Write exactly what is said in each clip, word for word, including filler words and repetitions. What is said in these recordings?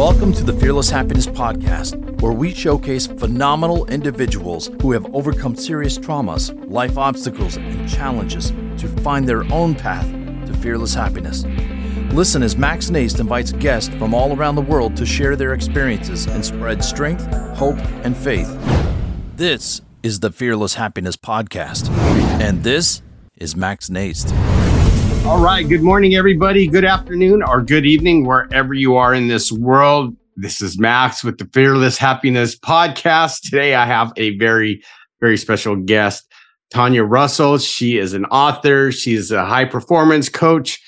Welcome to the Fearless Happiness Podcast, where we showcase phenomenal individuals who have overcome serious traumas, life obstacles, and challenges to find their own path to fearless happiness. Listen as Max Naist invites guests from all around the world to share their experiences and spread strength, hope, and faith. This is the Fearless Happiness Podcast, and this is Max Naist. All right. Good morning, everybody. Good afternoon or good evening, wherever you are in this world. This is Max with the Fearless Happiness Podcast. Today, I have a very, very special guest, Tanya Russell. She is an author. She's a high performance coach,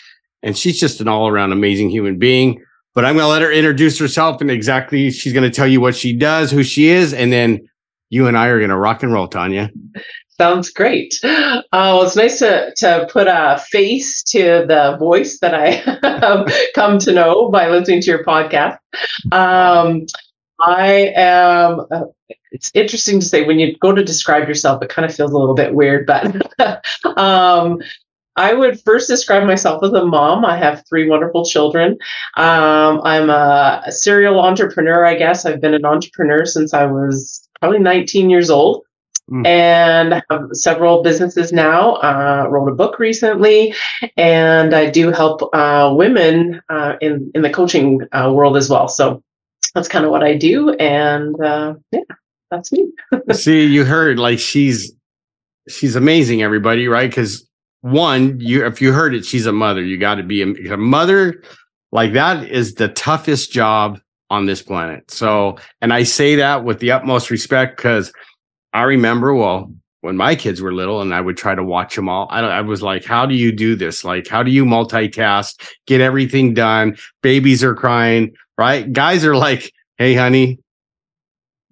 and she's just an all around amazing human being. But I'm going to let her introduce herself and exactly she's going to tell you what she does, who she is, and then you and I are going to rock and roll, Tanya. Sounds great. Uh, well, it's nice to to put a face to the voice that I have come to know by listening to your podcast. Um, I am, uh, it's interesting to say when you go to describe yourself, it kind of feels a little bit weird, but um, I would first describe myself as a mom. I have three wonderful children. Um, I'm a, a serial entrepreneur, I guess. I've been an entrepreneur since I was probably nineteen years old. Mm. And I have several businesses now. Uh, wrote a book recently, and I do help uh, women uh, in in the coaching uh, world as well. So that's kind of what I do, and uh, yeah, that's me. See, you heard like she's she's amazing, everybody, right? Because one, you if you heard it, she's a mother. You got to be a, a mother like that is the toughest job on this planet. So, and I say that with the utmost respect because I remember, well, when my kids were little and I would try to watch them all, I, I was like, how do you do this? Like, how do you multitask, get everything done? Babies are crying, right? Guys are like, hey, honey,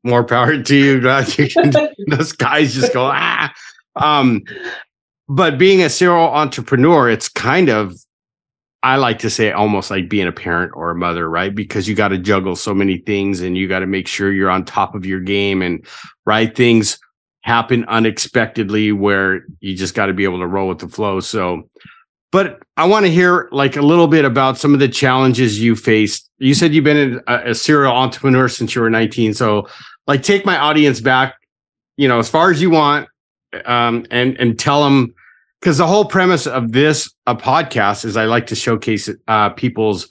more power to you. Those guys just go, ah. Um, but being a serial entrepreneur, it's kind of, I like to say almost like being a parent or a mother, right? Because you got to juggle so many things and you got to make sure you're on top of your game and right things happen unexpectedly where you just got to be able to roll with the flow. So, but I want to hear like a little bit about some of the challenges you faced. You said you've been a, a serial entrepreneur since you were nineteen. So like take my audience back, you know, as far as you want, um, and, and tell them, because the whole premise of this a podcast is I like to showcase uh, people's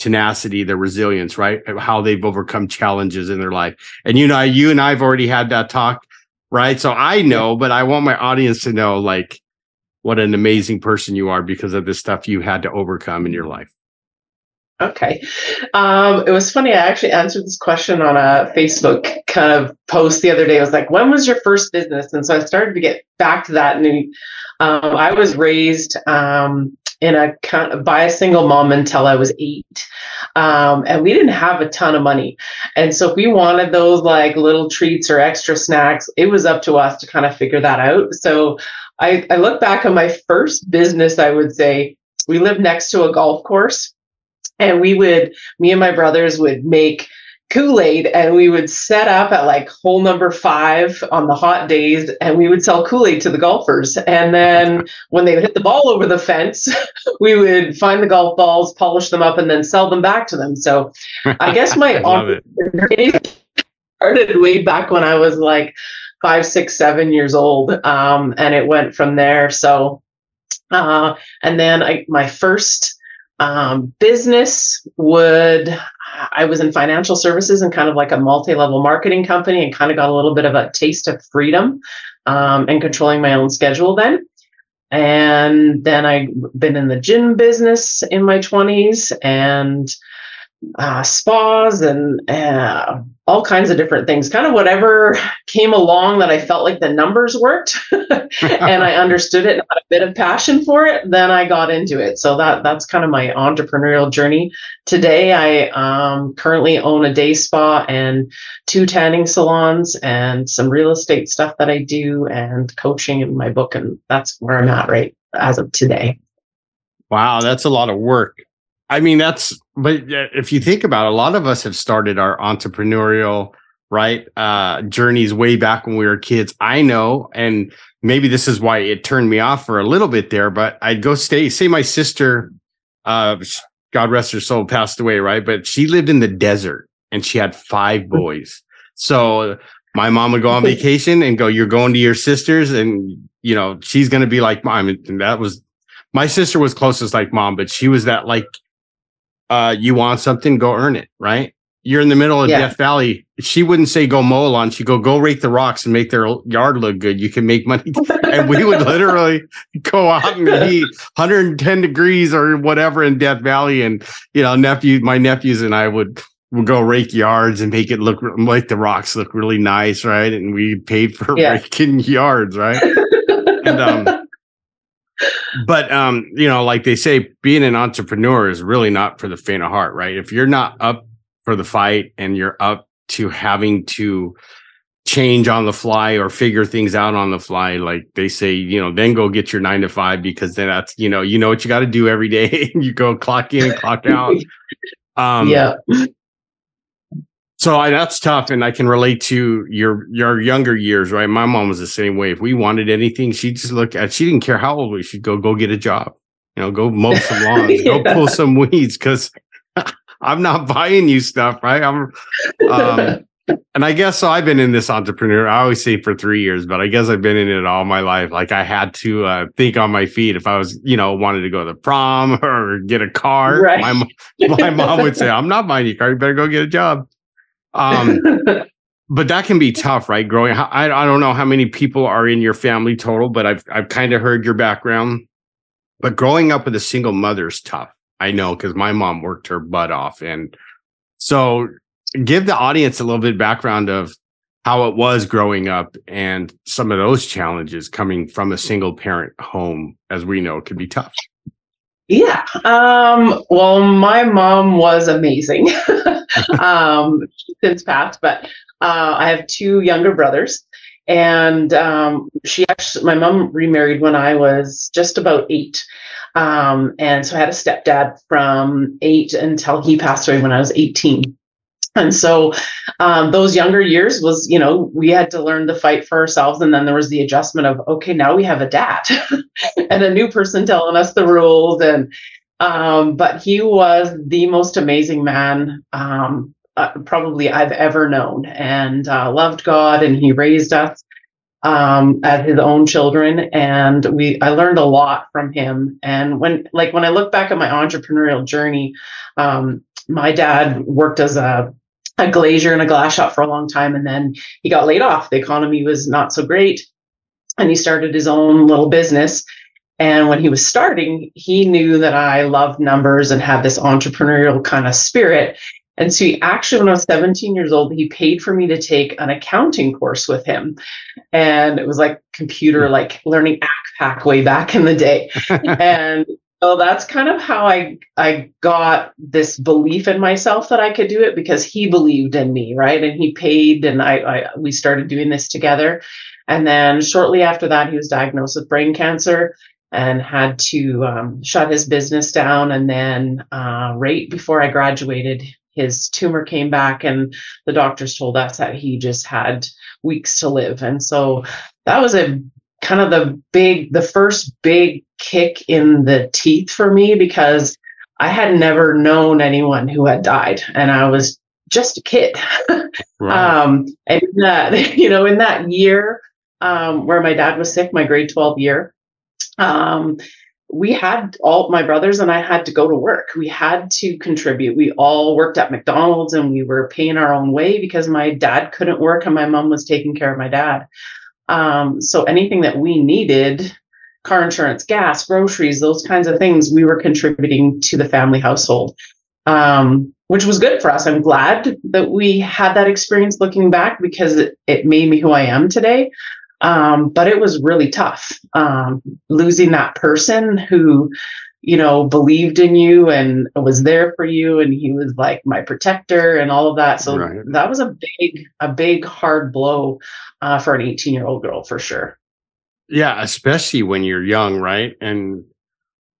tenacity, their resilience, right? How they've overcome challenges in their life. And, you know, you and I have already had that talk, right? So I know, but I want my audience to know, like, what an amazing person you are because of the stuff you had to overcome in your life. Okay. Um, it was funny. I actually answered this question on a Facebook kind of post the other day. I was like, when was your first business? And so I started to get back to that. And um, I was raised um, in a kind of by a single mom until I was eight. Um, and we didn't have a ton of money. And so if we wanted those like little treats or extra snacks, it was up to us to kind of figure that out. So I, I look back on my first business, I would say we lived next to a golf course. And we would, me and my brothers would make Kool-Aid and we would set up at like hole number five on the hot days and we would sell Kool-Aid to the golfers. And then when they would hit the ball over the fence, we would find the golf balls, polish them up and then sell them back to them. So I guess my entrepreneurship started way back when I was like five, six, seven years old. Um, and it went from there. So, uh, and then I, my first Um, business would, I was in financial services and kind of like a multi-level marketing company and kind of got a little bit of a taste of freedom um, and controlling my own schedule then. And then I've been in the gym business in my twenties and uh, spas and uh, all kinds of different things, kind of whatever came along that I felt like the numbers worked and I understood it and had a bit of passion for it, then I got into it. So that that's kind of my entrepreneurial journey. Today, I um, currently own a day spa and two tanning salons and some real estate stuff that I do and coaching in my book. And that's where I'm at right as of today. Wow, that's a lot of work. I mean, that's, but if you think about it, a lot of us have started our entrepreneurial, right, uh, journeys way back when we were kids. I know, and maybe this is why it turned me off for a little bit there, but I'd go stay, say my sister, uh, God rest her soul, passed away, right? But she lived in the desert and she had five boys. So my mom would go on vacation and go, you're going to your sister's, and, you know, she's going to be like mom. And that was, my sister was closest like mom, but she was that like, uh, you want something, go earn it, right? You're in the middle of yeah. Death Valley. She wouldn't say go mow a lawn. She'd go, go rake the rocks and make their yard look good. You can make money. And we would literally go out and be one hundred ten degrees or whatever in Death Valley. And, you know, nephew, my nephews and I would, would go rake yards and make it look like the rocks look really nice. Right. And we paid for yeah. raking yards. Right. and, um, But, um, you know, like they say, being an entrepreneur is really not for the faint of heart, right? If you're not up for the fight and you're up to having to change on the fly or figure things out on the fly, like they say, you know, then go get your nine to five, because then that's, you know, you know what you got to do every day. You go clock in, clock out. Um, yeah. So I, that's tough, and I can relate to your your younger years, right? My mom was the same way. If we wanted anything, she just looked at. She didn't care how old we should go. Go get a job, you know. Go mow some lawns. yeah. Go pull some weeds, because I'm not buying you stuff, right? I'm, um, and I guess so. I've been in this entrepreneur. I always say for three years, but I guess I've been in it all my life. Like I had to uh, think on my feet if I was, you know, wanted to go to the prom or get a car. Right. My my mom would say, "I'm not buying you a car. You better go get a job." um, but that can be tough, right? Growing, I, I don't know how many people are in your family total, but I've, I've kind of heard your background, but growing up with a single mother is tough. I know, because my mom worked her butt off. And so give the audience a little bit of background of how it was growing up and some of those challenges coming from a single parent home, as we know, can be tough. Yeah. Um, well, my mom was amazing. um, since passed, but uh, I have two younger brothers, and um, she actually, my mom remarried when I was just about eight. Um, and so I had a stepdad from eight until he passed away when I was eighteen. And so um, those younger years was, you know, we had to learn to fight for ourselves. And then there was the adjustment of, okay, now we have a dad and a new person telling us the rules. And, um, but he was the most amazing man, um, uh, probably I've ever known, and uh, loved God. And he raised us um, as his own children. And we, I learned a lot from him. And when, like, when I look back at my entrepreneurial journey, um, my dad worked as a, a glazier in a glass shop for a long time. And then he got laid off. The economy was not so great. And he started his own little business. And when he was starting, he knew that I loved numbers and had this entrepreneurial kind of spirit. And so he actually, when I was seventeen years old, he paid for me to take an accounting course with him. And it was like computer, like learning A C P A C way back in the day. and So that's kind of how I I got this belief in myself that I could do it, because he believed in me, right? And he paid, and I, I we started doing this together. And then shortly after that, he was diagnosed with brain cancer and had to um, shut his business down. And then uh, right before I graduated, his tumor came back, and the doctors told us that he just had weeks to live. And so that was a kind of the big, the first big kick in the teeth for me, because I had never known anyone who had died, and I was just a kid. Wow. um, and that, you know, in that year um, where my dad was sick, my grade twelve year, um, we had all my brothers and I had to go to work. We had to contribute. We all worked at McDonald's, and we were paying our own way because my dad couldn't work and my mom was taking care of my dad. Um, so anything that we needed, car insurance, gas, groceries, those kinds of things, we were contributing to the family household, um, which was good for us. I'm glad that we had that experience looking back, because it, it made me who I am today. Um, but it was really tough, um, losing that person who, you know, believed in you and was there for you. And he was like my protector and all of that. So right. that was a big, a big hard blow uh, for an eighteen year old girl, for sure. Yeah. Especially when you're young. Right. And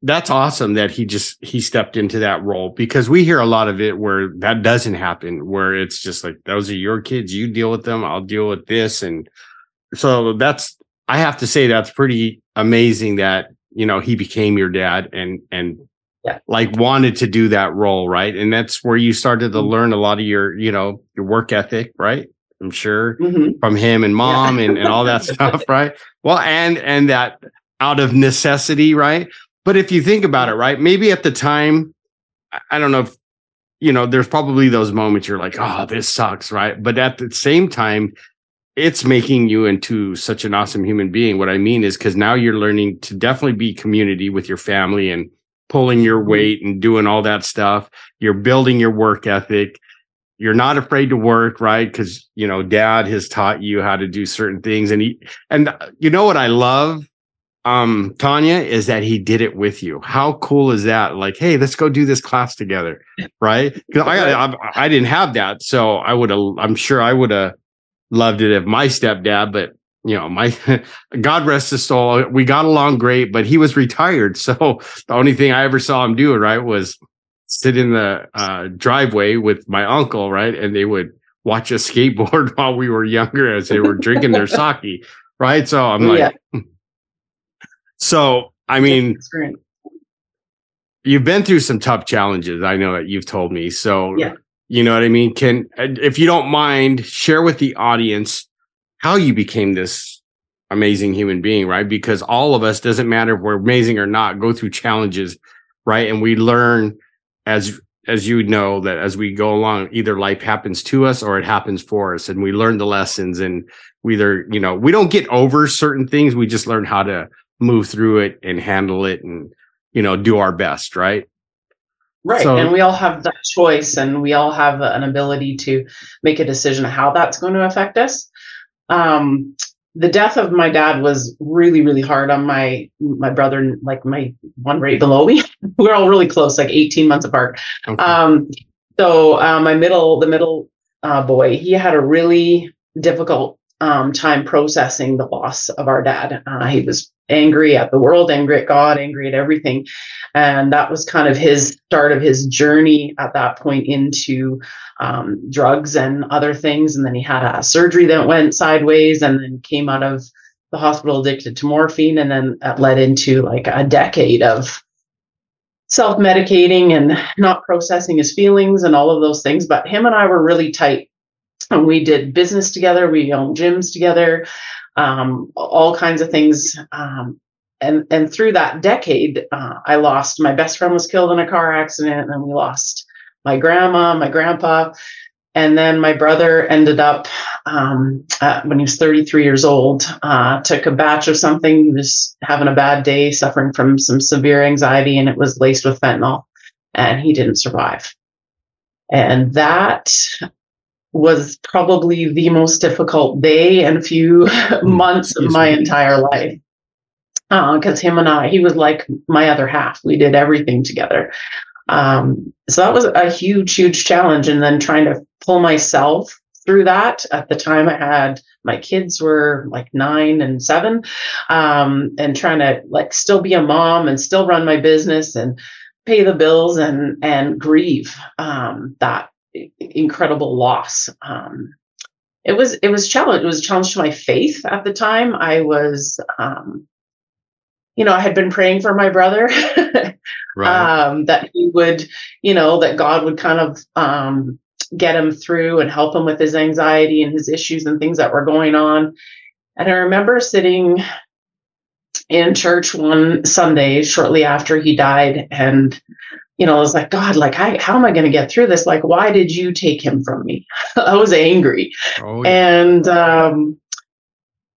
that's awesome that he just, he stepped into that role, because we hear a lot of it where that doesn't happen, where it's just like, those are your kids, you deal with them, I'll deal with this. And so that's, I have to say, that's pretty amazing that, you know, he became your dad and, and yeah. like wanted to do that role, right? And that's where you started to learn a lot of your, you know, your work ethic, right? I'm sure mm-hmm. from him and mom yeah. and, and all that stuff, right? Well, and and that out of necessity, right? But if you think about it, right, maybe at the time, I don't know if, you know, there's probably those moments you're like, oh, this sucks, right? But at the same time, it's making you into such an awesome human being. What I mean is because now you're learning to definitely be community with your family and pulling your weight and doing all that stuff. You're building your work ethic. You're not afraid to work, right? Because, you know, dad has taught you how to do certain things. And he, and you know what I love, um, Tanya, is that he did it with you. How cool is that? Like, hey, let's go do this class together, right? Because I, I I didn't have that. So I would have, I'm sure I would have loved it if my stepdad, but, you know, my God rest his soul, we got along great, but he was retired. So the only thing I ever saw him do, right, was sit in the uh, driveway with my uncle, right? And they would watch us skateboard while we were younger as they were drinking their sake, right? So I'm like, yeah. so, I mean, you've been through some tough challenges. I know that you've told me. So, yeah. you know what I mean? Can, if you don't mind, share with the audience how you became this amazing human being, right? Because all of us, doesn't matter if we're amazing or not, go through challenges, right? And we learn. As as you know, that as we go along, either life happens to us or it happens for us. And we learn the lessons, and we either, you know, we don't get over certain things. We just learn how to move through it and handle it and, you know, do our best. Right. Right. So, and we all have that choice, and we all have an ability to make a decision how that's going to affect us. Um, the death of my dad was really, really hard on my, my brother, like my one right below me. We're all really close, like eighteen months apart. Okay. Um, so uh, my middle, the middle uh, boy, he had a really difficult um, time processing the loss of our dad. Uh, he was angry at the world, angry at God, angry at everything. And that was kind of his start of his journey at that point into um, drugs and other things. And then he had a surgery that went sideways, and then came out of the hospital addicted to morphine. And then that led into like a decade of self-medicating and not processing his feelings and all of those things. But him and I were really tight, and we did business together. We owned gyms together, um, all kinds of things. Um, And and through that decade, uh, I lost, my best friend was killed in a car accident, and then we lost my grandma, my grandpa. And then my brother ended up, um, uh, when he was thirty-three years old, uh, took a batch of something. He was having a bad day, suffering from some severe anxiety, and it was laced with fentanyl, and he didn't survive. And that was probably the most difficult day and few months of my entire life. Because uh, him and I, he was like my other half. We did everything together. Um, so that was a huge, huge challenge. And then trying to pull myself through that. At the time I had, my kids were like nine and seven, um, and trying to like still be a mom and still run my business and pay the bills and, and grieve um, that incredible loss. Um, it was, it was challenge. It was a challenge to my faith at the time. I was, um, you know, I had been praying for my brother right. um, that he would, you know, that God would kind of um, get him through and help him with his anxiety and his issues and things that were going on. And I remember sitting in church one Sunday shortly after he died. And, you know, I was like, God, like, I, how am I going to get through this? Like, why did you take him from me? I was angry. Oh, yeah. And um,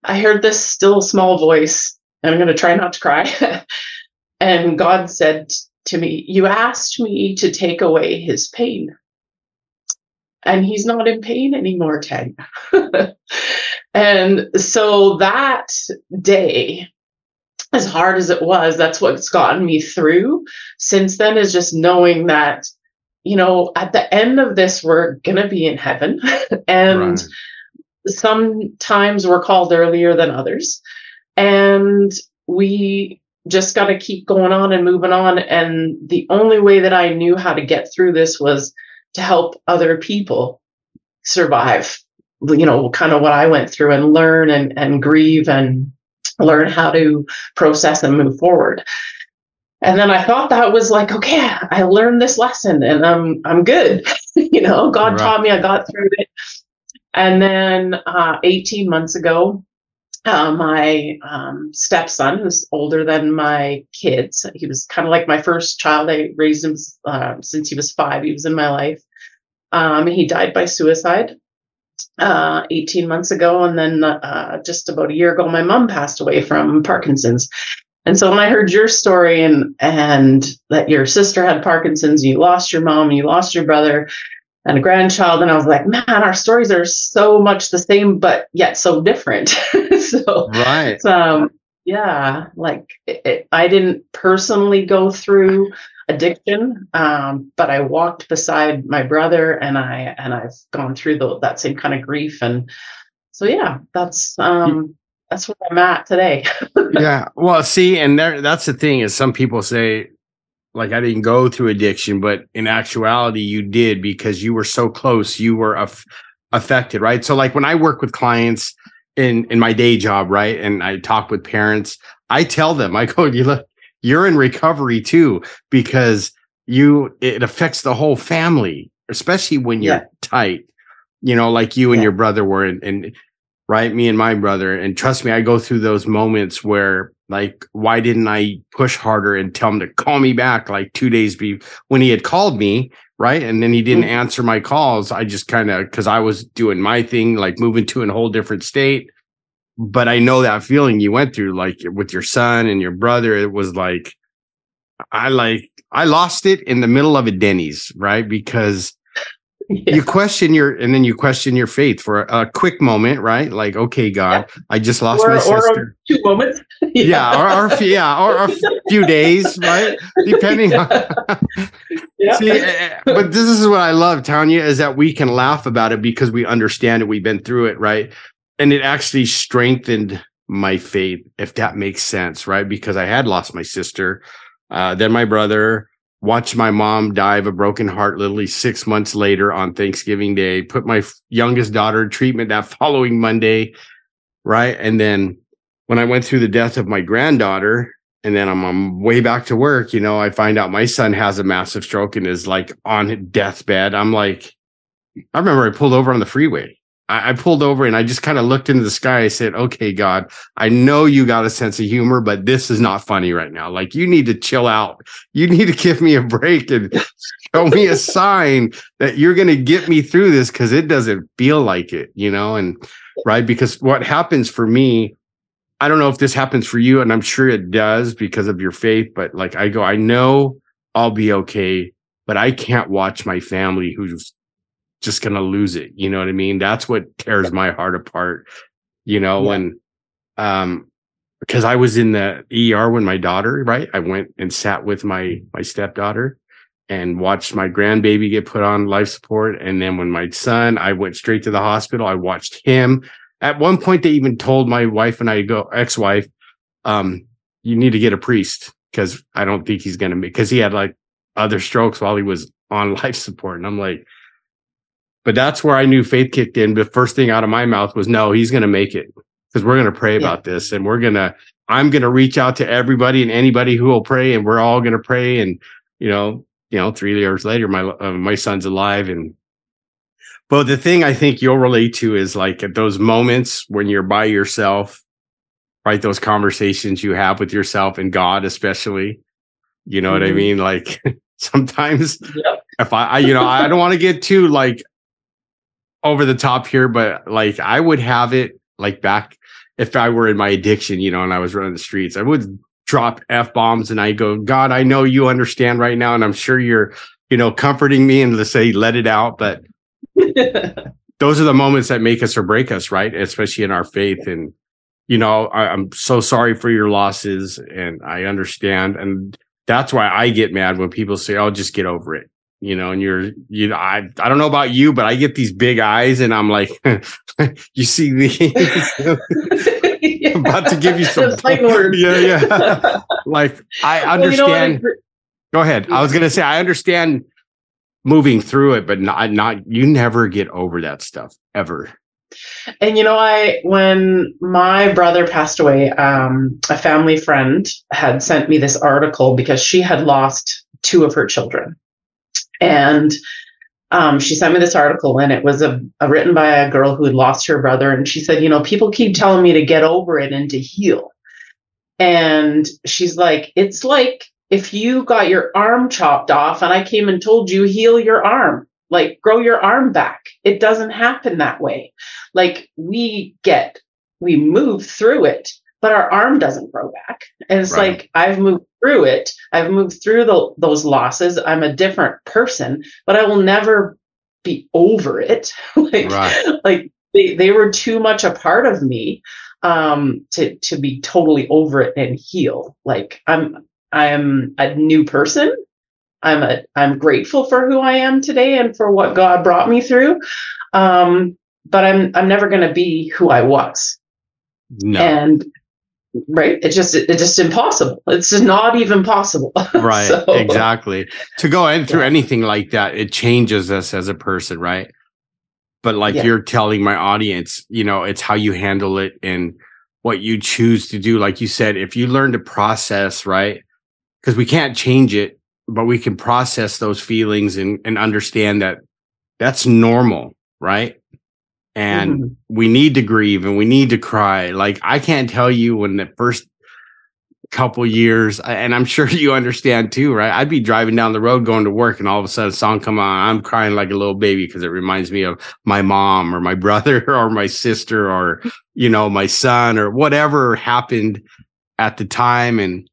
I heard this still small voice. I'm going to try not to cry. And God said to me, you asked me to take away his pain, and he's not in pain anymore, Tanya. And so that day, as hard as it was, that's what's gotten me through since then, is just knowing that, you know, at the end of this, we're going to be in heaven. And right. sometimes we're called earlier than others. And we just got to keep going on and moving on. And the only way that I knew how to get through this was to help other people survive, you know, kind of what I went through, and learn and, and grieve and learn how to process and move forward. And then I thought that was like, okay, I learned this lesson and I'm, I'm good. You know, God right. taught me, I got through it. And then uh, eighteen months ago, uh, my um, stepson, who's older than my kids, he was kind of like my first child. I raised him uh, since he was five. He was in my life. Um, he died by suicide uh, eighteen months ago. And then uh, just about a year ago, my mom passed away from Parkinson's. And so when I heard your story and and that your sister had Parkinson's, you lost your mom, you lost your brother and a grandchild, and I was like, man, our stories are so much the same, but yet so different. so, right. Um, yeah, like it, it, I didn't personally go through addiction, um, but I walked beside my brother, and I and I've gone through the, that same kind of grief, and so yeah, that's. Um, yeah. That's where I'm at today. Yeah. Well, see, and there, that's the thing is some people say, like, I didn't go through addiction, but in actuality, you did because you were so close. You were af- affected, right? So, like, when I work with clients in, in my day job, right, and I talk with parents, I tell them, I go, you look, you're in recovery too because you it affects the whole family, especially when you're yeah. tight, you know, like you and yeah. your brother were in. in Right. Me and my brother. And trust me, I go through those moments where like, why didn't I push harder and tell him to call me back like two days before when he had called me. Right. And then he didn't mm-hmm. answer my calls. I just kind of because I was doing my thing, like moving to a whole different state. But I know that feeling you went through, like with your son and your brother. It was like I like I lost it in the middle of a Denny's. Right. Because Yeah. You question your, and then you question your faith for a, a quick moment, right? Like, okay, God, yeah. I just lost or, my sister. Or two moments. yeah. yeah, or, or yeah, or a few days, right? Depending yeah. on. yeah. See, but this is what I love, Tanya, is that we can laugh about it because we understand it. We've been through it, right? And it actually strengthened my faith, if that makes sense, right? Because I had lost my sister, uh, then my brother. Watched my mom die of a broken heart literally six months later on Thanksgiving Day, put my youngest daughter in treatment that following Monday, right? And then when I went through the death of my granddaughter, and then I'm on way back to work, you know, I find out my son has a massive stroke and is like on deathbed. I'm like, I remember I pulled over on the freeway. I, I pulled over and I just kind of looked into the sky. I said, okay, God, I know you got a sense of humor, but this is not funny right now. Like you need to chill out. You need to give me a break and show me a sign that you're going to get me through this because it doesn't feel like it, you know? And right. Because what happens for me, I don't know if this happens for you and I'm sure it does because of your faith, but like I go, I know I'll be okay, but I can't watch my family who's just going to lose it. You know what I mean? That's what tears my heart apart, you know, yeah. and um, because I was in the E R when my daughter, right. I went and sat with my, my stepdaughter and watched my grandbaby get put on life support. And then when my son, I went straight to the hospital. I watched him. At one point, they even told my wife and I go ex-wife, um, you need to get a priest because I don't think he's going to make, because he had like other strokes while he was on life support. And I'm like, but that's where I knew faith kicked in. The first thing out of my mouth was, no, he's going to make it because we're going to pray yeah. about this. And we're going to, I'm going to reach out to everybody and anybody who will pray. And we're all going to pray. And, you know, you know, three years later, my, uh, my son's alive. And, but the thing I think you'll relate to is like at those moments when you're by yourself, right? Those conversations you have with yourself and God, especially, you know mm-hmm. what I mean? Like sometimes yeah. if I, I, you know, I don't want to get too like, over the top here, but like I would have it like back if I were in my addiction, you know, and I was running the streets, I would drop F bombs and I go, God, I know you understand right now. And I'm sure you're, you know, comforting me and to say, let it out. But those are the moments that make us or break us, right? Especially in our faith. And, you know, I, I'm so sorry for your losses and I understand. And that's why I get mad when people say, oh, just get over it. You know, and you're, you know, I, I don't know about you, but I get these big eyes and I'm like, you see these? yeah. I'm about to give you some. yeah, yeah. Like, I understand. Well, you know I Go ahead. Yeah. I was going to say, I understand moving through it, but not, not, you never get over that stuff ever. And, you know, I, when my brother passed away, um, a family friend had sent me this article because she had lost two of her children. And um, she sent me this article, and it was a, a written by a girl who had lost her brother. And she said, you know, people keep telling me to get over it and to heal. And she's like, it's like if you got your arm chopped off and I came and told you, heal your arm. Like, grow your arm back. It doesn't happen that way. Like, we get, we move through it, but our arm doesn't grow back. And it's right. Like, I've moved through it. I've moved through the, those losses. I'm a different person, but I will never be over it. like, right. like they, they were too much a part of me um, to, to be totally over it and heal. Like, I'm, I'm a new person. I'm a, I'm grateful for who I am today and for what God brought me through. Um, but I'm, I'm never going to be who I was. No. And right. It's just, it's just impossible. It's just not even possible. Right. so, exactly. To go in through yeah. anything like that, it changes us as a person. Right. But like yeah. you're telling my audience, you know, it's how you handle it and what you choose to do. Like you said, if you learn to process, right. Cause we can't change it. But we can process those feelings and, and understand that that's normal, right? And mm-hmm. we need to grieve and we need to cry. Like, I can't tell you when the first couple years, and I'm sure you understand too, right? I'd be driving down the road going to work and all of a sudden a song come on. I'm crying like a little baby because it reminds me of my mom or my brother or my sister or, you know, my son or whatever happened at the time. And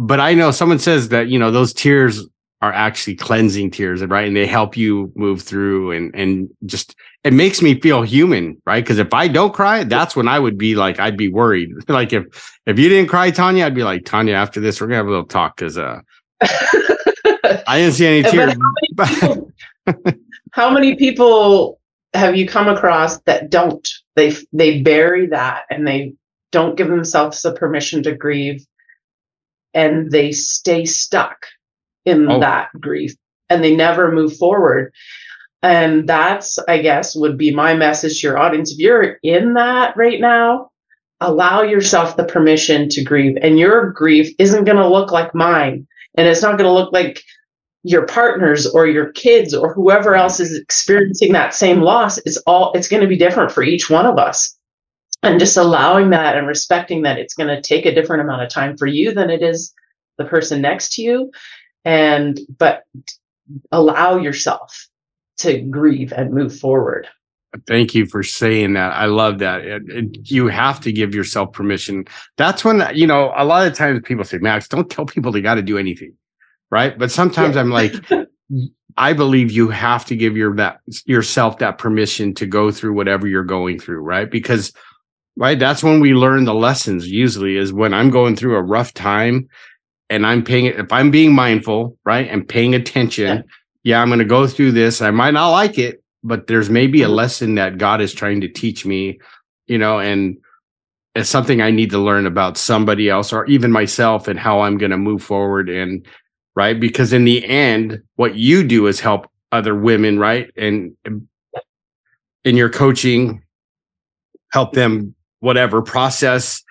But I know someone says that, you know, those tears are actually cleansing tears, right? And they help you move through and, and just, it makes me feel human, right? Because if I don't cry, that's when I would be like, I'd be worried. Like if, if you didn't cry, Tanya, I'd be like, Tanya, after this, we're going to have a little talk because uh, I didn't see any tears. But how, many people, how many people have you come across that don't, they, they bury that and they don't give themselves the permission to grieve? And they stay stuck in oh. that grief and they never move forward. And that's, I guess, would be my message to your audience. If you're in that right now, allow yourself the permission to grieve. And your grief isn't going to look like mine. And it's not going to look like your partner's or your kids or whoever else is experiencing that same loss. It's all, it's going to be different for each one of us. And just allowing that and respecting that it's going to take a different amount of time for you than it is the person next to you. And, but allow yourself to grieve and move forward. Thank you for saying that. I love that. It, it, you have to give yourself permission. That's when, you know, a lot of times people say, Max, don't tell people they got to do anything. Right. But sometimes yeah. I'm like, I believe you have to give your, that, yourself that permission to go through whatever you're going through. Right. Because Right. That's when we learn the lessons usually is when I'm going through a rough time and I'm paying it. If I'm being mindful, right, and paying attention. Yeah. yeah, I'm going to go through this. I might not like it, but there's maybe a lesson that God is trying to teach me, you know, and it's something I need to learn about somebody else or even myself and how I'm going to move forward. And right. Because in the end, what you do is help other women. Right. And in your coaching, help them. Whatever process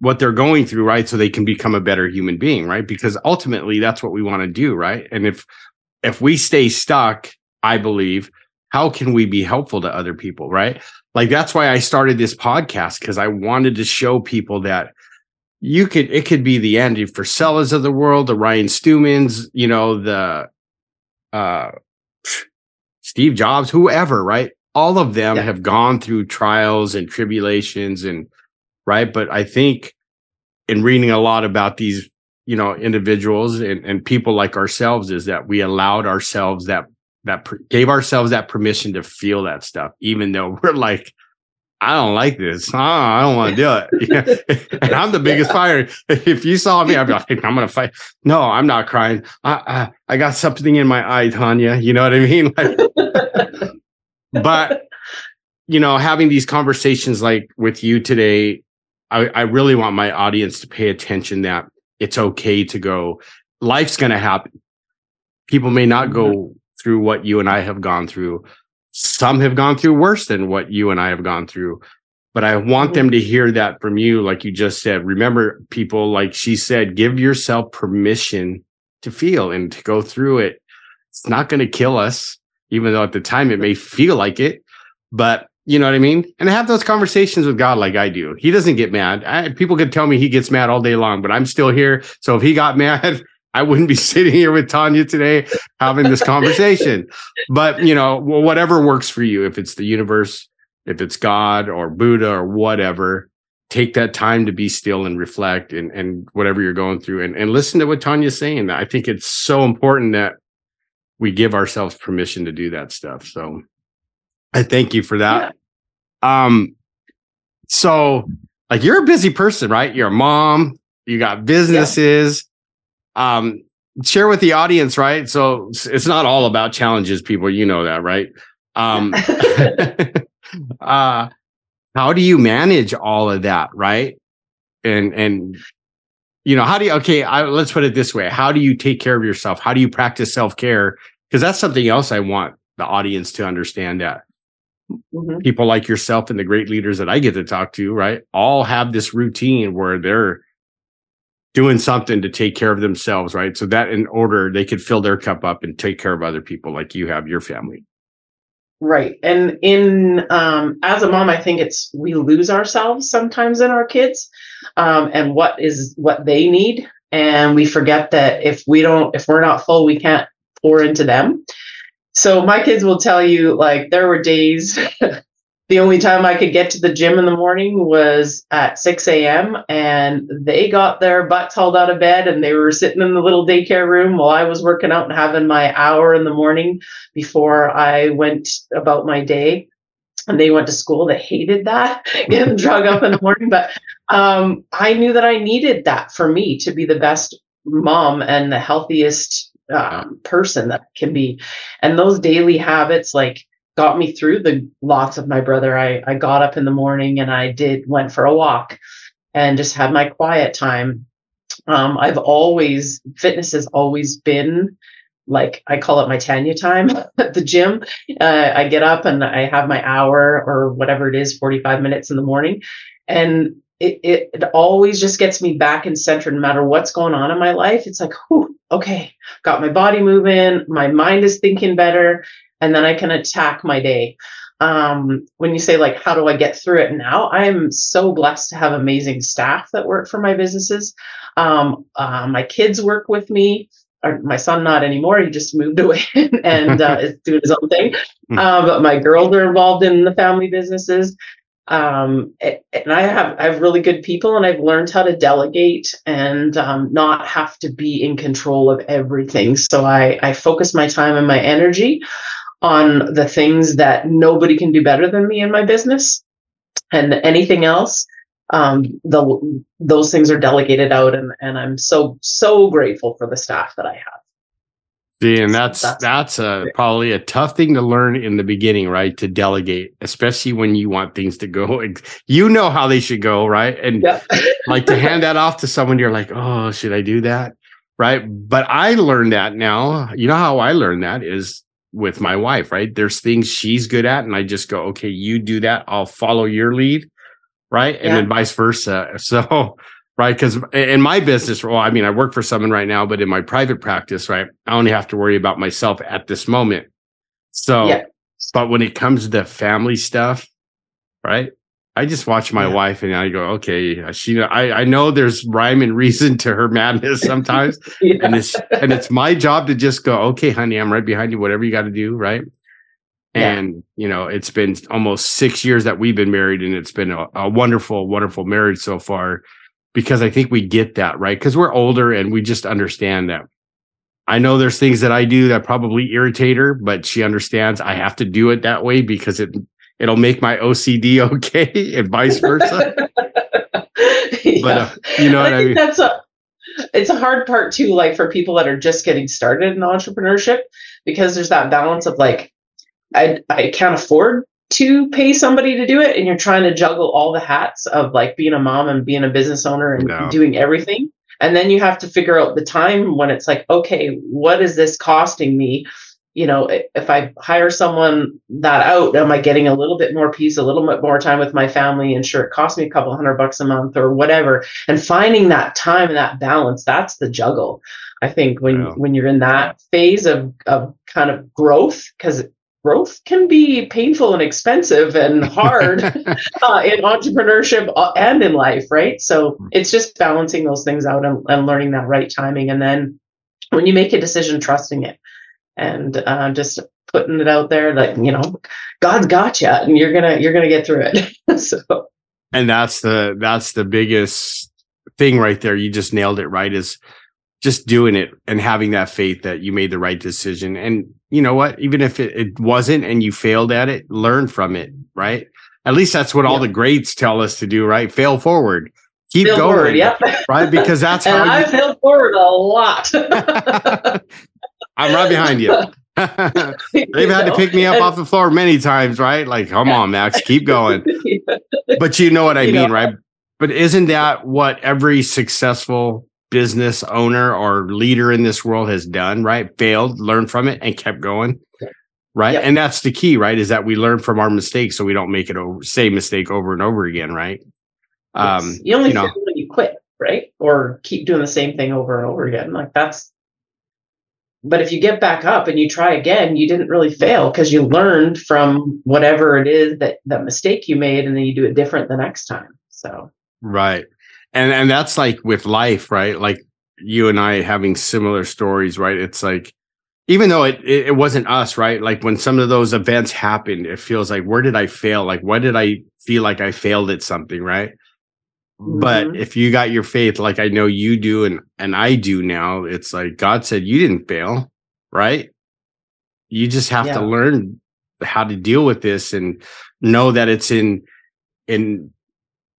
what they're going through, right? So they can become a better human being, right? Because ultimately that's what we want to do, right? And if if we stay stuck, I believe, how can we be helpful to other people, right? Like that's why I started this podcast because I wanted to show people that you could, it could be the Andy Frisellas of the world, the Ryan Steumans, you know, the uh, Steve Jobs, whoever, right? All of them yeah. have gone through trials and tribulations and right. But I think in reading a lot about these, you know, individuals and, and people like ourselves is that we allowed ourselves that, that pr- gave ourselves that permission to feel that stuff, even though we're like, I don't like this. Oh, I don't want to do it. Yeah. And I'm the biggest yeah. fighter. If you saw me, I'd be like, I'm going to fight. No, I'm not crying. I, I I got something in my eye, Tanya. You know what I mean? Like, but, you know, having these conversations like with you today, I, I really want my audience to pay attention that it's okay to go. Life's going to happen. People may not go through what you and I have gone through. Some have gone through worse than what you and I have gone through. But I want them to hear that from you, like you just said. Remember, people, like she said, give yourself permission to feel and to go through it. It's not going to kill us, even though at the time it may feel like it. But you know what I mean? And have those conversations with God like I do. He doesn't get mad. I, people could tell me he gets mad all day long, but I'm still here. So if he got mad, I wouldn't be sitting here with Tanya today having this conversation. But, you know, whatever works for you, if it's the universe, if it's God or Buddha or whatever, take that time to be still and reflect and, and whatever you're going through and, and listen to what Tanya's saying. I think it's so important that we give ourselves permission to do that stuff. So I thank you for that. Yeah. Um, so like you're a busy person, right? You're a mom, you got businesses, yeah. um, share with the audience, right? So it's not all about challenges, people, you know that, right? Um, uh, how do you manage all of that? Right. And, and, you know, how do you, okay, I, let's put it this way. How do you take care of yourself? How do you practice self-care? Because that's something else I want the audience to understand that. Mm-hmm. People like yourself and the great leaders that I get to talk to, right, all have this routine where they're doing something to take care of themselves, right? So that in order they could fill their cup up and take care of other people like you have your family. Right. And in um, as a mom, I think it's we lose ourselves sometimes in our kids um, and what is what they need. And we forget that if we don't, if we're not full, we can't pour into them. So my kids will tell you, like, there were days, the only time I could get to the gym in the morning was at six a.m. and they got their butts hauled out of bed and they were sitting in the little daycare room while I was working out and having my hour in the morning before I went about my day. And they went to school. They hated that, getting drug up in the morning. But um, I knew that I needed that for me to be the best mom and the healthiest Um, person that can be. And those daily habits like got me through the loss of my brother. I, I got up in the morning and I did went for a walk and just had my quiet time. Um, I've always fitness has always been like I call it my Tanya time at the gym. Uh, I get up and I have my hour or whatever it is, forty-five minutes in the morning, and it it, it always just gets me back and centered no matter what's going on in my life. It's like, whew. Okay, got my body moving, my mind is thinking better, and then I can attack my day. Um, when you say, like, how do I get through it now? I am so blessed to have amazing staff that work for my businesses. Um, uh, my kids work with me. Or my son, not anymore. He just moved away and uh, is doing his own thing. Uh, but my girls are involved in the family businesses. Um, it, and I have, I have really good people, and I've learned how to delegate and, um, not have to be in control of everything. So I, I focus my time and my energy on the things that nobody can do better than me in my business, and anything else, um, the, those things are delegated out, and, and I'm so, so grateful for the staff that I have. See, and that's, that's, that's a, probably a tough thing to learn in the beginning, right? To delegate, especially when you want things to go, you know how they should go, right? And yeah. Like to hand that off to someone, you're like, oh, should I do that? Right. But I learned that now, you know how I learned that is with my wife, right? There's things she's good at. And I just go, okay, you do that. I'll follow your lead. Right. And yeah. Then vice versa. So right. Because in my business, well, I mean, I work for someone right now, but in my private practice, right, I only have to worry about myself at this moment. So, yeah. But when it comes to the family stuff, right, I just watch my yeah. wife and I go, okay, she, I, I know there's rhyme and reason to her madness sometimes. yeah. And it's, and it's my job to just go, okay, honey, I'm right behind you, whatever you got to do. Right. Yeah. And, you know, it's been almost six years that we've been married, and it's been a, a wonderful, wonderful marriage so far. Because I think we get that, right? Because we're older and we just understand that. I know there's things that I do that probably irritate her, but she understands I have to do it that way because it, it'll make my O C D okay and vice versa. yeah. But uh, you know what I, I mean? That's a, it's a hard part too, like for people that are just getting started in entrepreneurship, because there's that balance of like, I I can't afford to pay somebody to do it, and you're trying to juggle all the hats of like being a mom and being a business owner and no. doing everything, and then you have to figure out the time when it's like, okay, what is this costing me you know, if I hire someone that out, am I getting a little bit more peace, a little bit more time with my family? And sure, it costs me a couple hundred bucks a month or whatever. And finding that time and that balance, that's the juggle. I think when, wow. when you're in that phase of, of kind of growth, because growth can be painful and expensive and hard uh, in entrepreneurship and in life, right? So it's just balancing those things out and, and learning that right timing. And then when you make a decision, trusting it. And uh, just putting it out there, like, you know, God's got you, and you're gonna you're gonna get through it. So, and that's the that's the biggest thing right there. You just nailed it, right? Is just doing it and having that faith that you made the right decision. And you know what? Even if it, it wasn't, and you failed at it, learn from it, right? At least that's what yeah. all the greats tell us to do, right? Fail forward. Keep fail going, forward, yep. right? Because that's and how I you- failed forward a lot. I'm right behind you. They've had to pick me up off the floor many times, right? Like, come on, Max, keep going. But you know what I mean, right? But isn't that what every successful business owner or leader in this world has done, right? Failed, learned from it, and kept going, right? Yep. And that's the key, right? Is that we learn from our mistakes so we don't make it over, same mistake over and over again, right? Yes. Um, you only you know, fail when you quit, right? Or keep doing the same thing over and over again. Like, that's But if you get back up and you try again, you didn't really fail because you learned from whatever it is that that mistake you made, and then you do it different the next time. So right, and and that's like with life, right? Like you and I having similar stories, right? It's like even though it it, it wasn't us, right? Like when some of those events happened, it feels like where did I fail? Like why did I feel like I failed at something, right? But mm-hmm. if you got your faith, like I know you do and, and I do now, it's like God said, you didn't fail, right? You just have yeah. to learn how to deal with this and know that it's in in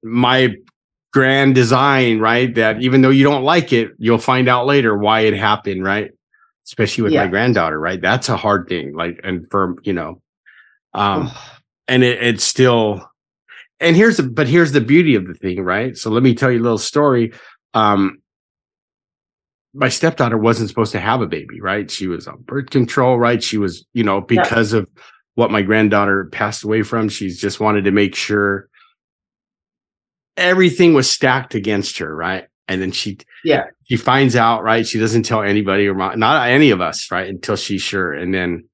my grand design, right? That even though you don't like it, you'll find out later why it happened, right? Especially with yeah. my granddaughter, right? That's a hard thing. Like, and for, you know, um, and it, it's still... And here's the, but here's the beauty of the thing, right? So let me tell you a little story. Um, my stepdaughter wasn't supposed to have a baby, right? She was on birth control, right? She was, you know, because yeah. of what my granddaughter passed away from, she just wanted to make sure everything was stacked against her, right? And then she, yeah, she finds out, right? She doesn't tell anybody or mom, not any of us, right? Until she's sure. And then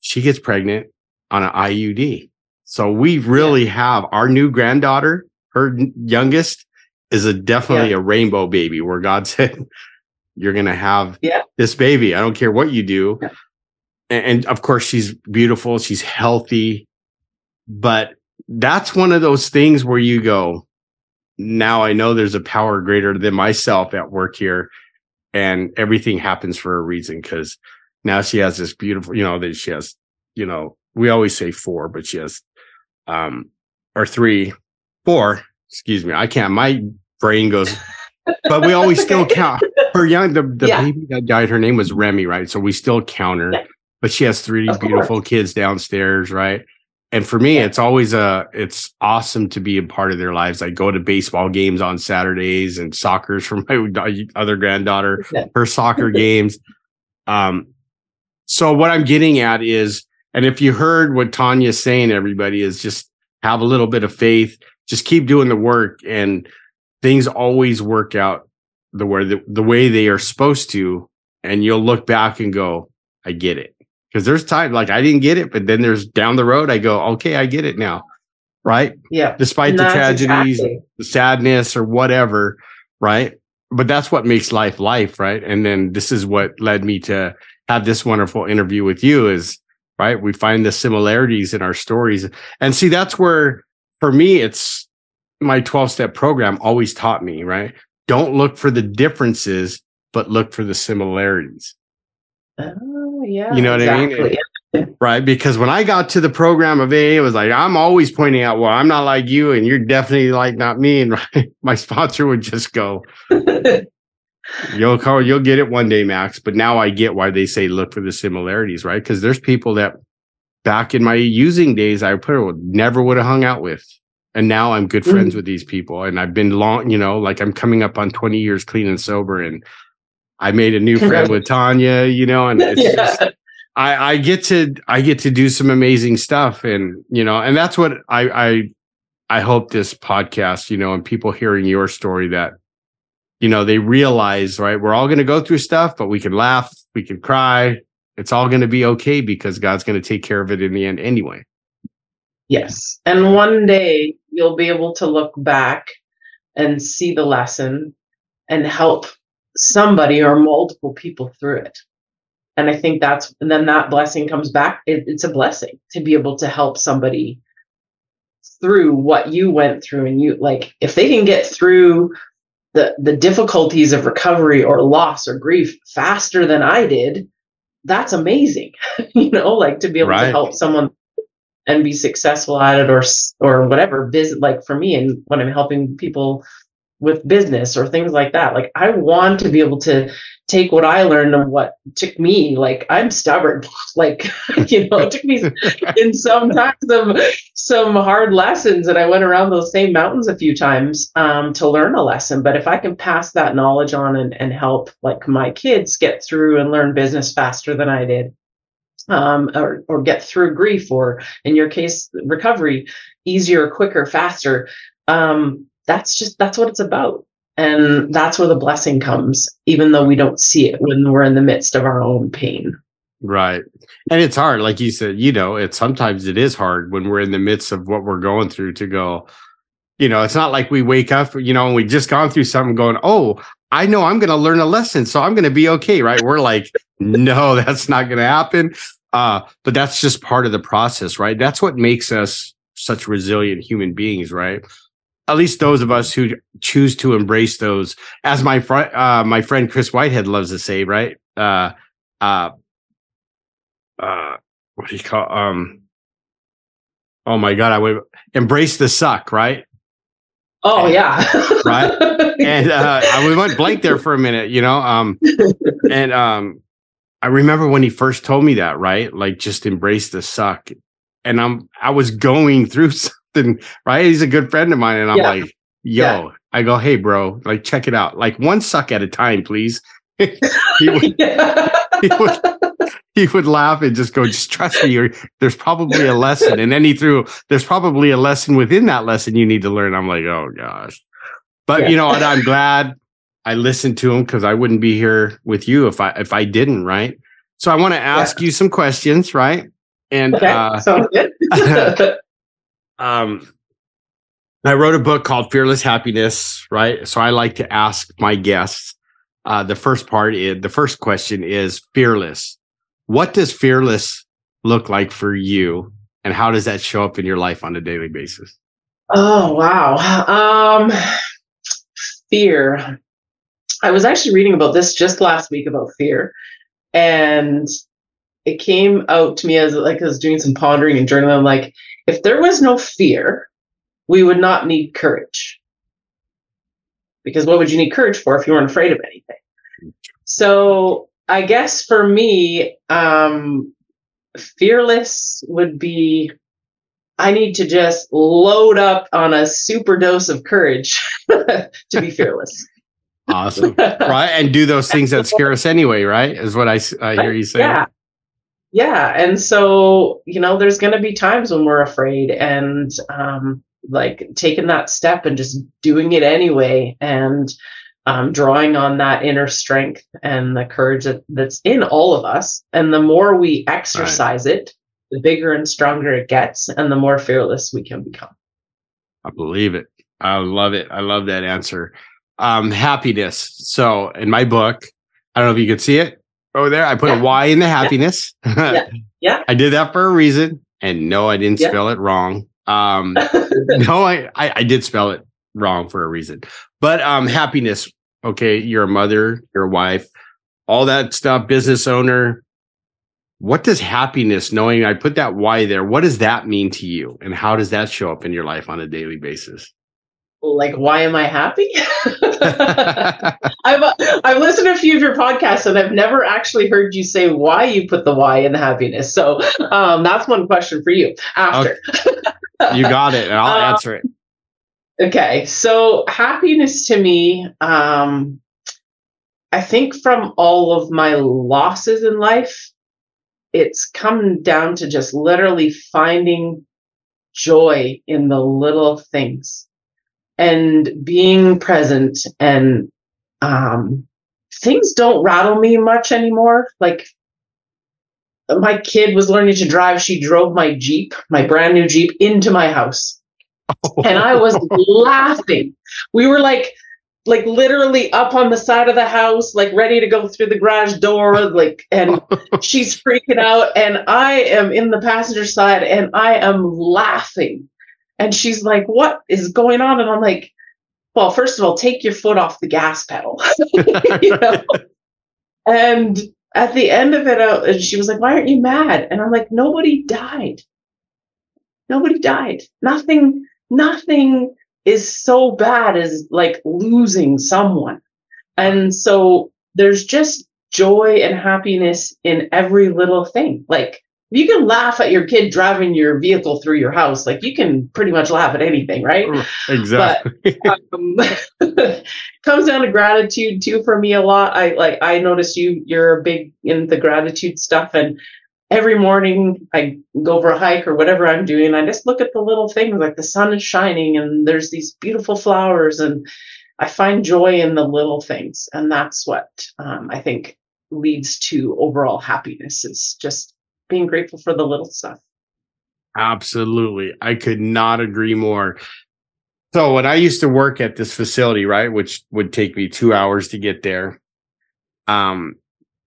she gets pregnant on an I U D. So we really yeah. have our new granddaughter, her youngest, is a definitely yeah. a rainbow baby where God said, you're going to have yeah. this baby. I don't care what you do. Yeah. And, and of course, she's beautiful. She's healthy. But that's one of those things where you go, now I know there's a power greater than myself at work here. And everything happens for a reason because now she has this beautiful, you know, that she has, you know, we always say four, but she has. Um, or three, four, excuse me. I can't, my brain goes, but we always okay. still count her young, the, the yeah. baby that died, her name was Remy, right? So we still count her, yeah. but she has three of beautiful course. kids downstairs, right? And for me, yeah. it's always a, it's awesome to be a part of their lives. I go to baseball games on Saturdays and soccer's for my other granddaughter, yeah. her soccer games. Um, so what I'm getting at is, and if you heard what Tanya's saying, everybody, is just have a little bit of faith, just keep doing the work, and things always work out the way, the, the way they are supposed to. And you'll look back and go, I get it. Because there's time, like I didn't get it, but then there's down the road, I go, okay, I get it now. Right? Yeah. Despite the tragedies, exactly. the sadness or whatever, right? But that's what makes life life, right? And then this is what led me to have this wonderful interview with you is, right? We find the similarities in our stories. And see, that's where, for me, it's my twelve-step program always taught me, right? Don't look for the differences, but look for the similarities. Oh, yeah. You know what exactly. I mean? It, right? Because when I got to the program of A A, it was like, I'm always pointing out, well, I'm not like you, and you're definitely like not me. And right? My sponsor would just go, You'll call, you'll get it one day, Max. But now I get why they say look for the similarities, right? Because there's people that back in my using days, I would never would have hung out with. And now I'm good friends mm-hmm. with these people. And I've been long, you know, like I'm coming up on twenty years clean and sober. And I made a new friend with Tanya, you know, and it's yeah. just, I, I get to I get to do some amazing stuff, and you know, and that's what I I I hope this podcast, you know, and people hearing your story, that you know they realize, right, we're all going to go through stuff, but we can laugh, we can cry, it's all going to be okay because God's going to take care of it in the end anyway. Yes, and one day you'll be able to look back and see the lesson and help somebody or multiple people through it. And I think that's, and then that blessing comes back. It, it's a blessing to be able to help somebody through what you went through. And you, like, if they can get through the, the difficulties of recovery or loss or grief faster than I did, that's amazing. You know, like to be able right. to help someone and be successful at it, or, or whatever business, like for me, and when I'm helping people with business or things like that, like I want to be able to take what I learned and what took me, like I'm stubborn, like, you know, it took me in some times some, some hard lessons, and I went around those same mountains a few times um, to learn a lesson. But if I can pass that knowledge on and, and help like my kids get through and learn business faster than I did, um, or, or get through grief, or in your case, recovery easier, quicker, faster. Um, that's just, that's what it's about. And that's where the blessing comes, even though we don't see it when we're in the midst of our own pain. Right. And it's hard. Like you said, you know, it's sometimes it is hard when we're in the midst of what we're going through to go, you know, it's not like we wake up, you know, and we just gone through something going, oh, I know I'm going to learn a lesson, so I'm going to be okay. Right. We're like, no, that's not going to happen. Uh, but that's just part of the process. Right. That's what makes us such resilient human beings. Right. At least those of us who choose to embrace those, as my fr- uh, my friend Chris Whitehead loves to say, right? Uh, uh, uh, what do you call? Um, oh my God, I would embrace the suck, right? Oh and, yeah, right. And uh, I went blank there for a minute, you know. Um, and um, I remember when he first told me that, right? Like just embrace the suck, and I'm I was going through something. And right, he's a good friend of mine, and I'm yeah. like, yo, yeah. I go, hey, bro, like, check it out, like, one suck at a time, please. he, would, yeah. he would, he would laugh and just go, just trust me, or there's probably a lesson. And then he threw, there's probably a lesson within that lesson you need to learn. I'm like, oh gosh, but yeah. you know, and I'm glad I listened to him, because I wouldn't be here with you if I if I didn't, right? So I want to ask yeah. you some questions, right? And okay. uh, sounds good. Um, I wrote a book called Fearless Happiness, right? So I like to ask my guests, uh, the first part is, the first question is fearless. What does fearless look like for you? And how does that show up in your life on a daily basis? Oh, wow. Um, fear. I was actually reading about this just last week about fear, and it came out to me as like, I was doing some pondering and journaling. I'm like, if there was no fear, we would not need courage. Because what would you need courage for if you weren't afraid of anything? So I guess for me, um, fearless would be, I need to just load up on a super dose of courage to be fearless. Awesome. Right. And do those things that scare us anyway, right? Is what I, I hear you saying. Yeah. Yeah. And so, you know, there's going to be times when we're afraid, and um, like taking that step and just doing it anyway, and um, drawing on that inner strength and the courage that, that's in all of us. And the more we exercise right. it, the bigger and stronger it gets, and the more fearless we can become. I believe it. I love it. I love that answer. Um, happiness. So in my book, I don't know if you could see it. Oh, there. I put yeah. a Y in the happiness. Yeah. Yeah. Yeah. I did that for a reason. And no, I didn't yeah. spell it wrong. Um, no, I, I, I did spell it wrong for a reason. But um, happiness. Okay. You're a mother, you're a wife, all that stuff, business owner. What does happiness, knowing I put that Y there, what does that mean to you? And how does that show up in your life on a daily basis? Like, why am I happy? I've I've listened to a few of your podcasts, and I've never actually heard you say why you put the Y in the happiness. So um, that's one question for you after. Okay. You got it. And I'll um, answer it. Okay. So happiness to me, um, I think from all of my losses in life, it's come down to just literally finding joy in the little things and being present. And um, things don't rattle me much anymore. Like my kid was learning to drive. She drove my Jeep, my brand new Jeep, into my house. Oh. And I was laughing. We were like, like literally up on the side of the house, like ready to go through the garage door, like, and she's freaking out and I am in the passenger side and I am laughing. And she's like, what is going on? And I'm like, well, first of all, take your foot off the gas pedal. You know? And at the end of it, uh, she was like, why aren't you mad? And I'm like, nobody died. Nobody died. Nothing, nothing is so bad as like losing someone. And so there's just joy and happiness in every little thing. Like you can laugh at your kid driving your vehicle through your house. Like you can pretty much laugh at anything, right? Exactly. But, um, comes down to gratitude too for me a lot. I like, I noticed you, you're big in the gratitude stuff, and every morning I go for a hike or whatever I'm doing, I just look at the little things, like the sun is shining and there's these beautiful flowers, and I find joy in the little things. And that's what um, I think leads to overall happiness, is just being grateful for the little stuff. Absolutely. I could not agree more. So when I used to work at this facility, right, which would take me two hours to get there, um,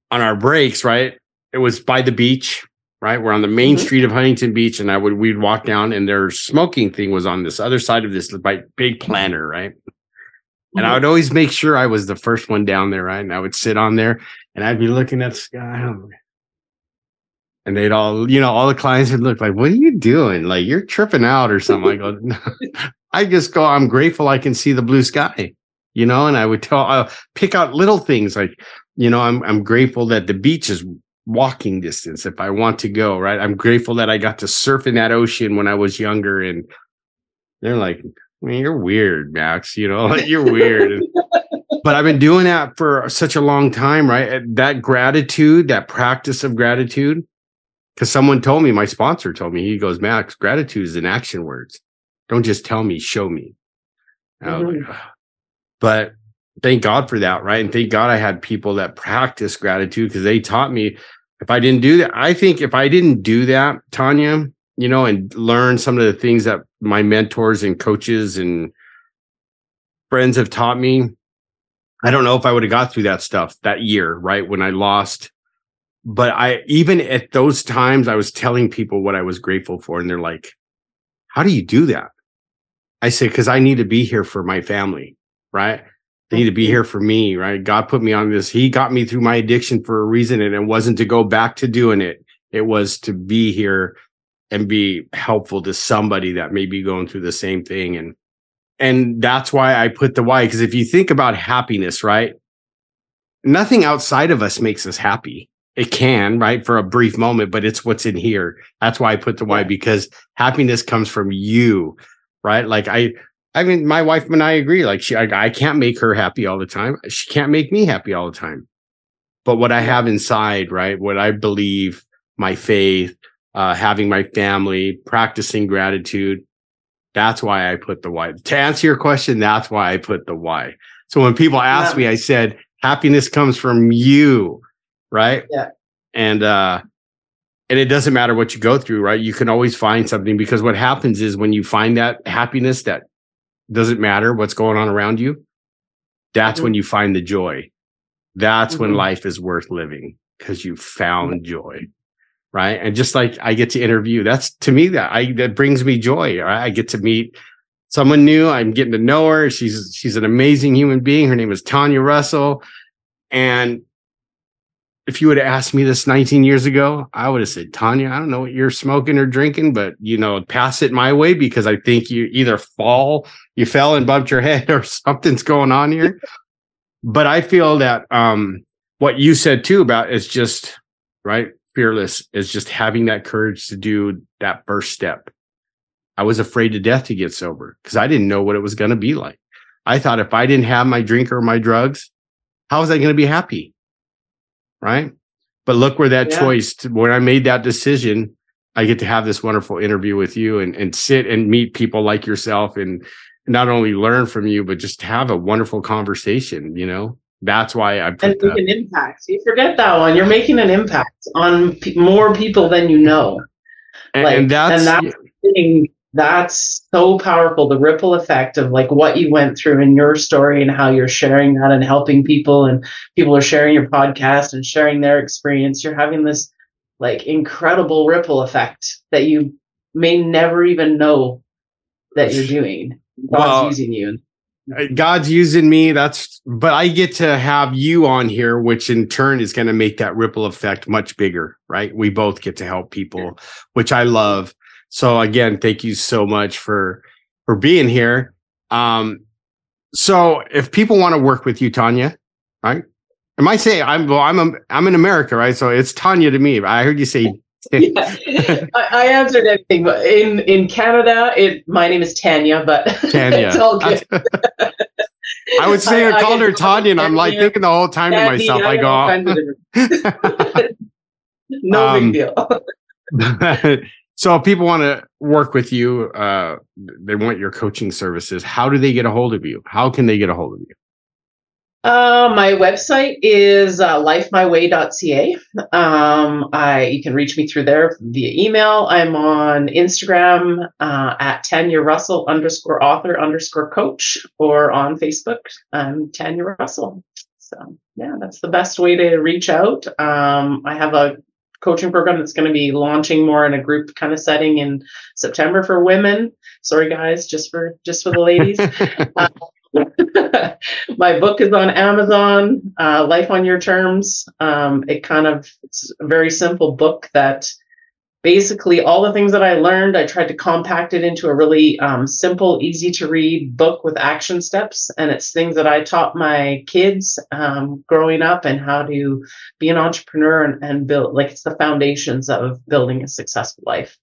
on our breaks, right, it was by the beach, right? We're on the main mm-hmm. street of Huntington Beach, and I would we'd walk down, and their smoking thing was on this other side of this big planter, right? Mm-hmm. And I would always make sure I was the first one down there, right? And I would sit on there, and I'd be looking at the sky, and they'd all, you know, all the clients would look like, "What are you doing? Like you're tripping out or something?" I go, no. I just go, "I'm grateful I can see the blue sky," you know. And I would tell, I'll pick out little things like, you know, I'm I'm grateful that the beach is walking distance if I want to go, right? I'm grateful that I got to surf in that ocean when I was younger. And they're like, I mean, you're weird, Max, you know, like, you're weird. But I've been doing that for such a long time, right? That gratitude, that practice of gratitude, because someone told me, my sponsor told me, he goes, Max, gratitude is in action words. Don't just tell me, show me. And mm-hmm. I was like, oh. But thank God for that, right? And thank God I had people that practice gratitude, because they taught me. If I didn't do that, I think if I didn't do that, Tanya, you know, and learn some of the things that my mentors and coaches and friends have taught me, I don't know if I would have got through that stuff that year, right? When I lost. But I, even at those times, I was telling people what I was grateful for. And they're like, how do you do that? I said, because I need to be here for my family, right? They need to be here for me, right? God put me on this. He got me through my addiction for a reason, and it wasn't to go back to doing it. It was to be here and be helpful to somebody that may be going through the same thing. And and that's why I put the why, because if you think about happiness, right? Nothing outside of us makes us happy. It can, right? For a brief moment, but it's what's in here. That's why I put the why, because happiness comes from you, right? Like I... I mean, my wife and I agree, like she, I, I can't make her happy all the time. She can't make me happy all the time. But what I have inside, right, what I believe, my faith, uh, having my family, practicing gratitude, that's why I put the why. To answer your question, that's why I put the why. So when people ask yeah. me, I said, happiness comes from you, right? Yeah. And, uh, And it doesn't matter what you go through, right? You can always find something, because what happens is when you find that happiness that doesn't matter what's going on around you, that's mm-hmm. when you find the joy. That's mm-hmm. when life is worth living, because you found joy, right? And just like I get to interview, that's to me that I that brings me joy. Right? I get to meet someone new. I'm getting to know her. She's she's an amazing human being. Her name is Tanya Russell. And if you would have asked me this nineteen years ago, I would have said, Tanya, I don't know what you're smoking or drinking, but, you know, pass it my way, because I think you either fall, you fell and bumped your head, or something's going on here. But I feel that um, what you said, too, about is just, right, fearless, is just having that courage to do that first step. I was afraid to death to get sober, because I didn't know what it was going to be like. I thought if I didn't have my drink or my drugs, how was I going to be happy? Right. But look where that yeah. choice, when I made that decision, I get to have this wonderful interview with you and, and sit and meet people like yourself and not only learn from you, but just have a wonderful conversation, you know? That's why I put and make an impact. You forget that one. You're making an impact on pe- more people than you know. And, like, and that's, and that's, yeah. thing, that's so powerful. The ripple effect of like what you went through in your story and how you're sharing that and helping people, and people are sharing your podcast and sharing their experience. You're having this like incredible ripple effect that you may never even know that you're doing. God's well, using you. God's using me. That's, but I get to have you on here, which in turn is going to make that ripple effect much bigger, right? We both get to help people, which I love. So again, thank you so much for, for being here. Um, so if people want to work with you, Tanya, right? Am I saying I'm, well, I'm, a, I'm in America, right? So it's Tanya to me. I heard you say yeah. I, I answered everything, but in in Canada, it my name is Tanya, but Tanya. It's all good. I would say I, I called I her Tanya, and I'm like thinking the whole time Tanya, to myself, I, I go, oh. no um, big deal. So if people want to work with you, uh, they want your coaching services, how do they get a hold of you? How can they get a hold of you? Uh, my website is uh, life my way dot c a. Um, I, you can reach me through there via email. I'm on Instagram uh, at Tanya Russell underscore author underscore coach, or on Facebook, um, Tanya Russell. So yeah, that's the best way to reach out. Um, I have a coaching program that's going to be launching more in a group kind of setting in September for women. Sorry, guys, just for just for the ladies. uh, My book is on Amazon, uh, Life on Your Terms. Um, it kind of, it's a very simple book that basically all the things that I learned, I tried to compact it into a really um, simple, easy to read book with action steps. And it's things that I taught my kids um, growing up, and how to be an entrepreneur and, and build, like it's the foundations of building a successful life.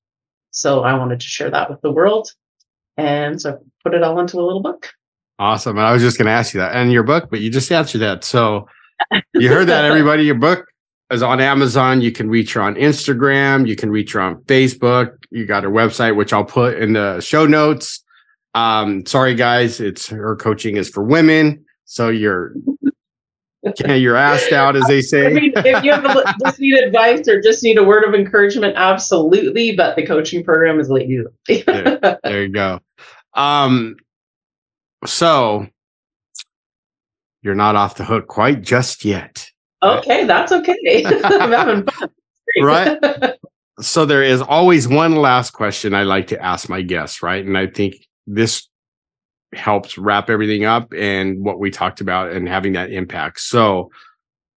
So I wanted to share that with the world. And so I put it all into a little book. Awesome. And I was just going to ask you that, and your book, but you just answered that. So you heard that, everybody. Your book is on Amazon. You can reach her on Instagram. You can reach her on Facebook. You got her website, which I'll put in the show notes. Um, sorry, guys. It's her coaching is for women. So you're your ass out, as they say. I mean, if you have a, just need advice or just need a word of encouragement, absolutely. But the coaching program is like you. there, there you go. Um, So you're not off the hook quite just yet. Okay, right? That's okay. I'm having fun. Right? So there is always one last question I like to ask my guests, right? And I think this helps wrap everything up and what we talked about and having that impact. So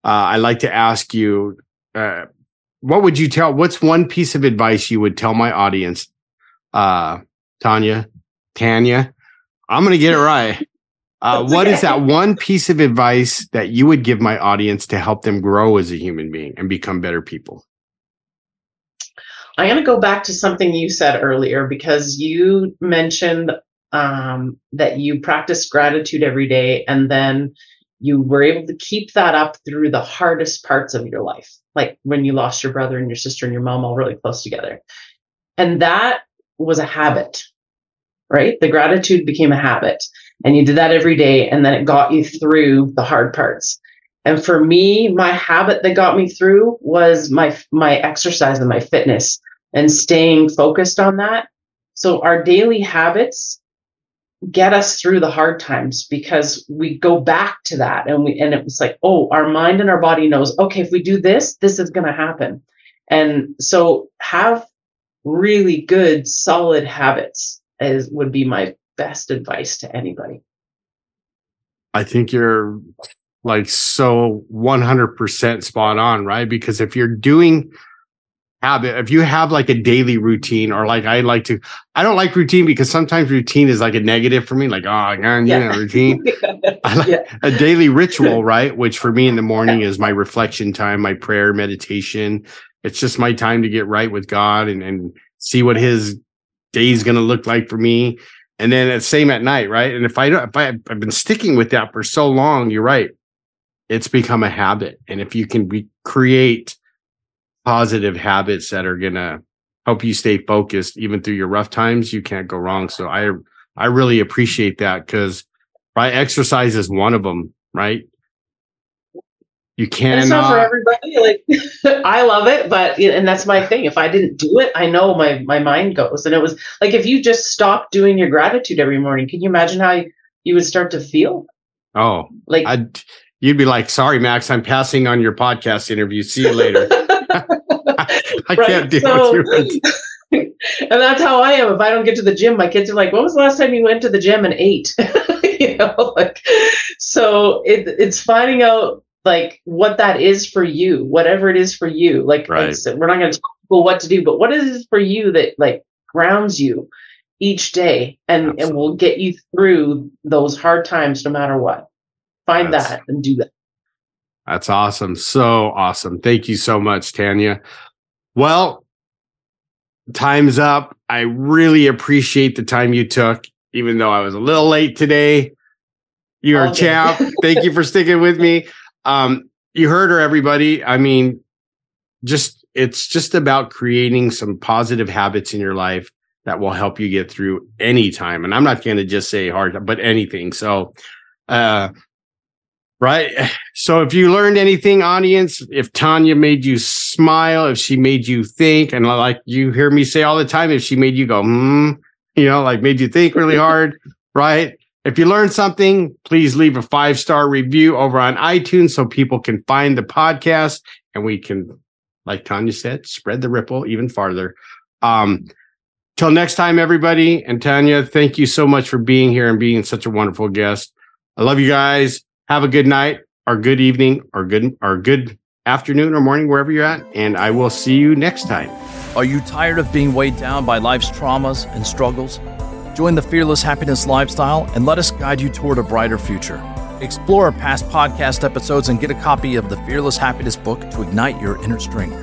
uh, I like to ask you, uh, what would you tell, what's one piece of advice you would tell my audience, uh, Tanya, Tanya? I'm going to get it right. Uh, what okay. is that one piece of advice that you would give my audience to help them grow as a human being and become better people? I'm going to go back to something you said earlier, because you mentioned um, that you practice gratitude every day, and then you were able to keep that up through the hardest parts of your life, like when you lost your brother and your sister and your mom all really close together. And that was a habit. Right? The gratitude became a habit, and you did that every day, and then it got you through the hard parts. And for me, my habit that got me through was my, my exercise and my fitness and staying focused on that. So our daily habits get us through the hard times, because we go back to that, and we, and it was like, oh, our mind and our body knows, okay, if we do this, this is going to happen. And so have really good, solid habits. Is would be my best advice to anybody. I think you're like so one hundred percent spot on, right? Because if you're doing habit, if you have like a daily routine, or like I like to, I don't like routine because sometimes routine is like a negative for me, like, oh, you yeah. know, routine. I like yeah. a daily ritual, right? Which for me in the morning yeah. is my reflection time, my prayer, meditation. It's just my time to get right with God and, and see what his day's going to look like for me. And then it's same at night, right? And if I don't, if I, I've been sticking with that for so long, you're right. It's become a habit. And if you can be, create positive habits that are going to help you stay focused even through your rough times. You can't go wrong. So I, I really appreciate that, because right, exercise is one of them, right? You cannot. It's not for everybody. Like I love it, but and that's my thing. If I didn't do it, I know my my mind goes. And it was like if you just stopped doing your gratitude every morning, can you imagine how you, you would start to feel? Oh, like I'd, you'd be like, "Sorry, Max, I'm passing on your podcast interview. See you later." I, I right? can't deal so, with you. And that's how I am. If I don't get to the gym, my kids are like, "When was the last time you went to the gym and ate?" You know, like so. It, it's finding out. Like what that is for you, whatever it is for you. Like, right. Like we're not going to tell people what to do, but what is it for you that like grounds you each day and, and will get you through those hard times no matter what? Find that's, that and do that. That's awesome. So awesome. Thank you so much, Tanya. Well, time's up. I really appreciate the time you took, even though I was a little late today. You're okay. A champ. Thank you for sticking with me. Um, you heard her, everybody. I mean, just, it's just about creating some positive habits in your life that will help you get through any time. And I'm not going to just say hard, but anything. So, uh, right. So if you learned anything, audience, if Tanya made you smile, if she made you think, and like you hear me say all the time, if she made you go, hmm, you know, like made you think really hard, right? If you learned something, please leave a five-star review over on iTunes so people can find the podcast and we can, like Tanya said, spread the ripple even farther. Um, till next time, everybody. And Tanya, thank you so much for being here and being such a wonderful guest. I love you guys. Have a good night or good evening or good, or good afternoon or morning, wherever you're at. And I will see you next time. Are you tired of being weighed down by life's traumas and struggles? Join the Fearless Happiness lifestyle and let us guide you toward a brighter future. Explore our past podcast episodes and get a copy of the Fearless Happiness book to ignite your inner strength.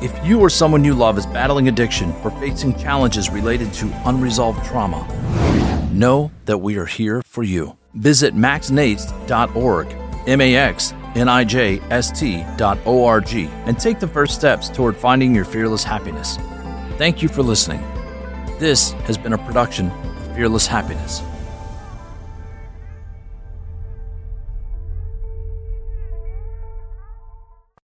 If you or someone you love is battling addiction or facing challenges related to unresolved trauma, know that we are here for you. Visit max naist dot org, M A X N I J S T dot org, and take the first steps toward finding your fearless happiness. Thank you for listening. This has been a production of Fearless Happiness.